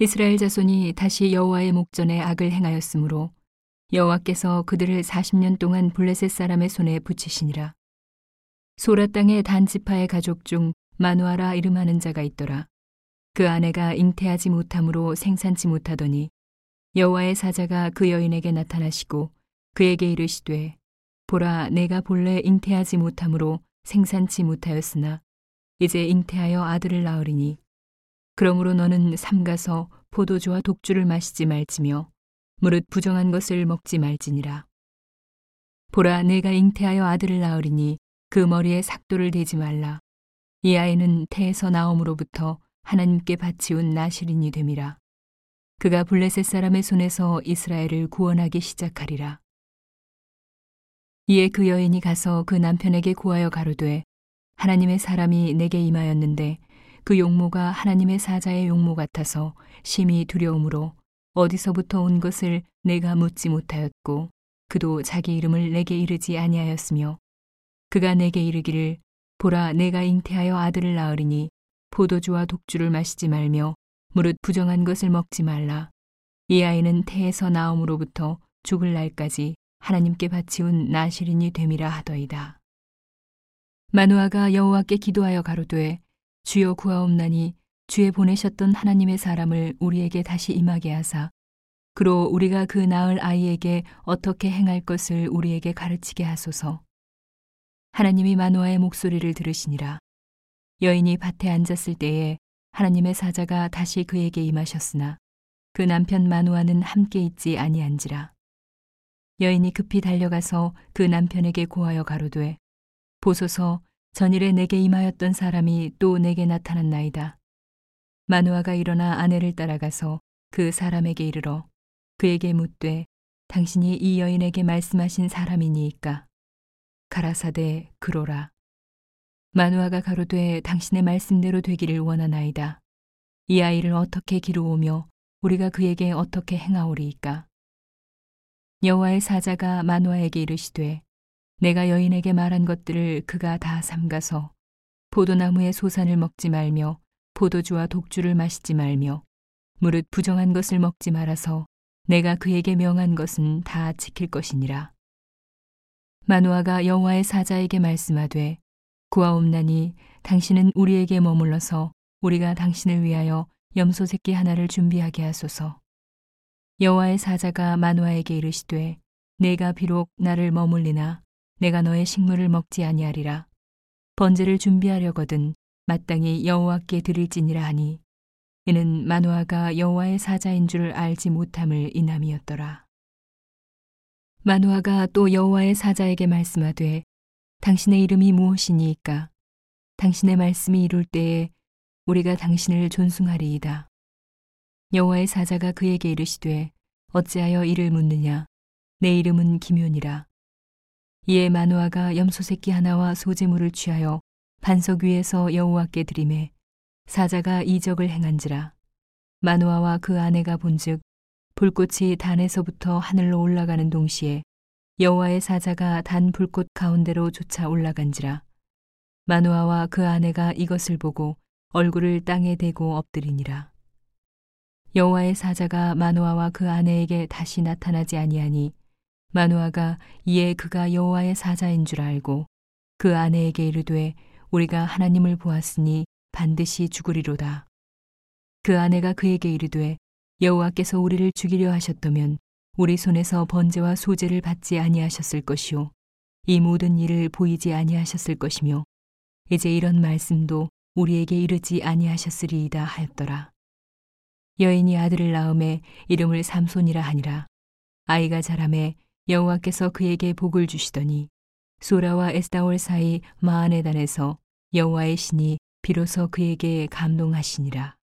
이스라엘 자손이 다시 여호와의 목전에 악을 행하였으므로 여호와께서 그들을 40년 동안 블레셋 사람의 손에 붙이시니라. 소라 땅의 단지파의 가족 중 마누아라 이름하는 자가 있더라. 그 아내가 잉태하지 못함으로 생산치 못하더니 여호와의 사자가 그 여인에게 나타나시고 그에게 이르시되 보라, 내가 본래 잉태하지 못함으로 생산치 못하였으나 이제 잉태하여 아들을 낳으리니 그러므로 너는 삼가서 포도주와 독주를 마시지 말지며 무릇 부정한 것을 먹지 말지니라. 보라, 내가 잉태하여 아들을 낳으리니 그 머리에 삭도를 대지 말라. 이 아이는 태에서 나옴으로부터 하나님께 바치운 나실인이 됨이라. 그가 블레셋 사람의 손에서 이스라엘을 구원하기 시작하리라. 이에 그 여인이 가서 그 남편에게 고하여 가로되 하나님의 사람이 내게 임하였는데 그 용모가 하나님의 사자의 용모 같아서 심히 두려움으로 어디서부터 온 것을 내가 묻지 못하였고 그도 자기 이름을 내게 이르지 아니하였으며 그가 내게 이르기를 보라, 내가 잉태하여 아들을 낳으리니 포도주와 독주를 마시지 말며 무릇 부정한 것을 먹지 말라. 이 아이는 태에서 나옴으로부터 죽을 날까지 하나님께 바치운 나실인이 됨이라 하더이다. 마누아가 여호와께 기도하여 가로되 주여 구하옵나니 주의 보내셨던 하나님의 사람을 우리에게 다시 임하게 하사 그로 우리가 그 낳을 아이에게 어떻게 행할 것을 우리에게 가르치게 하소서. 하나님이 마누아의 목소리를 들으시니라. 여인이 밭에 앉았을 때에 하나님의 사자가 다시 그에게 임하셨으나 그 남편 마누아는 함께 있지 아니한지라. 여인이 급히 달려가서 그 남편에게 고하여 가로되 보소서, 전일에 내게 임하였던 사람이 또 내게 나타났나이다. 마누아가 일어나 아내를 따라가서 그 사람에게 이르러 그에게 묻되 당신이 이 여인에게 말씀하신 사람이니이까? 가라사대 그로라. 마누아가 가로되 당신의 말씀대로 되기를 원하나이다. 이 아이를 어떻게 기르오며 우리가 그에게 어떻게 행하오리이까? 여호와의 사자가 마누아에게 이르시되 내가 여인에게 말한 것들을 그가 다 삼가서 포도나무의 소산을 먹지 말며 포도주와 독주를 마시지 말며 무릇 부정한 것을 먹지 말아서 내가 그에게 명한 것은 다 지킬 것이니라. 마누아가 여호와의 사자에게 말씀하되 구하옵나니 당신은 우리에게 머물러서 우리가 당신을 위하여 염소 새끼 하나를 준비하게 하소서. 여호와의 사자가 마누아에게 이르시되 내가 비록 나를 머물리나 내가 너의 식물을 먹지 아니하리라. 번제를 준비하려거든 마땅히 여호와께 드릴지니라 하니 이는 마누아가 여호와의 사자인 줄 알지 못함을 인함이었더라. 마누아가 또 여호와의 사자에게 말씀하되 당신의 이름이 무엇이니이까? 당신의 말씀이 이룰 때에 우리가 당신을 존숭하리이다. 여호와의 사자가 그에게 이르시되 어찌하여 이를 묻느냐? 내 이름은 기묘니라. 이에 마누아가 염소 새끼 하나와 소재물을 취하여 반석 위에서 여호와께 드리매 사자가 이적을 행한지라. 마누아와 그 아내가 본즉 불꽃이 단에서부터 하늘로 올라가는 동시에 여호와의 사자가 단 불꽃 가운데로 조차 올라간지라. 마누아와 그 아내가 이것을 보고 얼굴을 땅에 대고 엎드리니라. 여호와의 사자가 마누아와 그 아내에게 다시 나타나지 아니하니 마누아가 이에 그가 여호와의 사자인 줄 알고 그 아내에게 이르되 우리가 하나님을 보았으니 반드시 죽으리로다. 그 아내가 그에게 이르되 여호와께서 우리를 죽이려 하셨다면 우리 손에서 번제와 소제를 받지 아니하셨을 것이요 이 모든 일을 보이지 아니하셨을 것이며 이제 이런 말씀도 우리에게 이르지 아니하셨으리이다 하였더라. 여인이 아들을 낳음에 이름을 삼손이라 하니라. 아이가 자라매 여호와께서 그에게 복을 주시더니 소라와 에스다올 사이 마하네단에서 여호와의 신이 비로소 그에게 감동하시니라.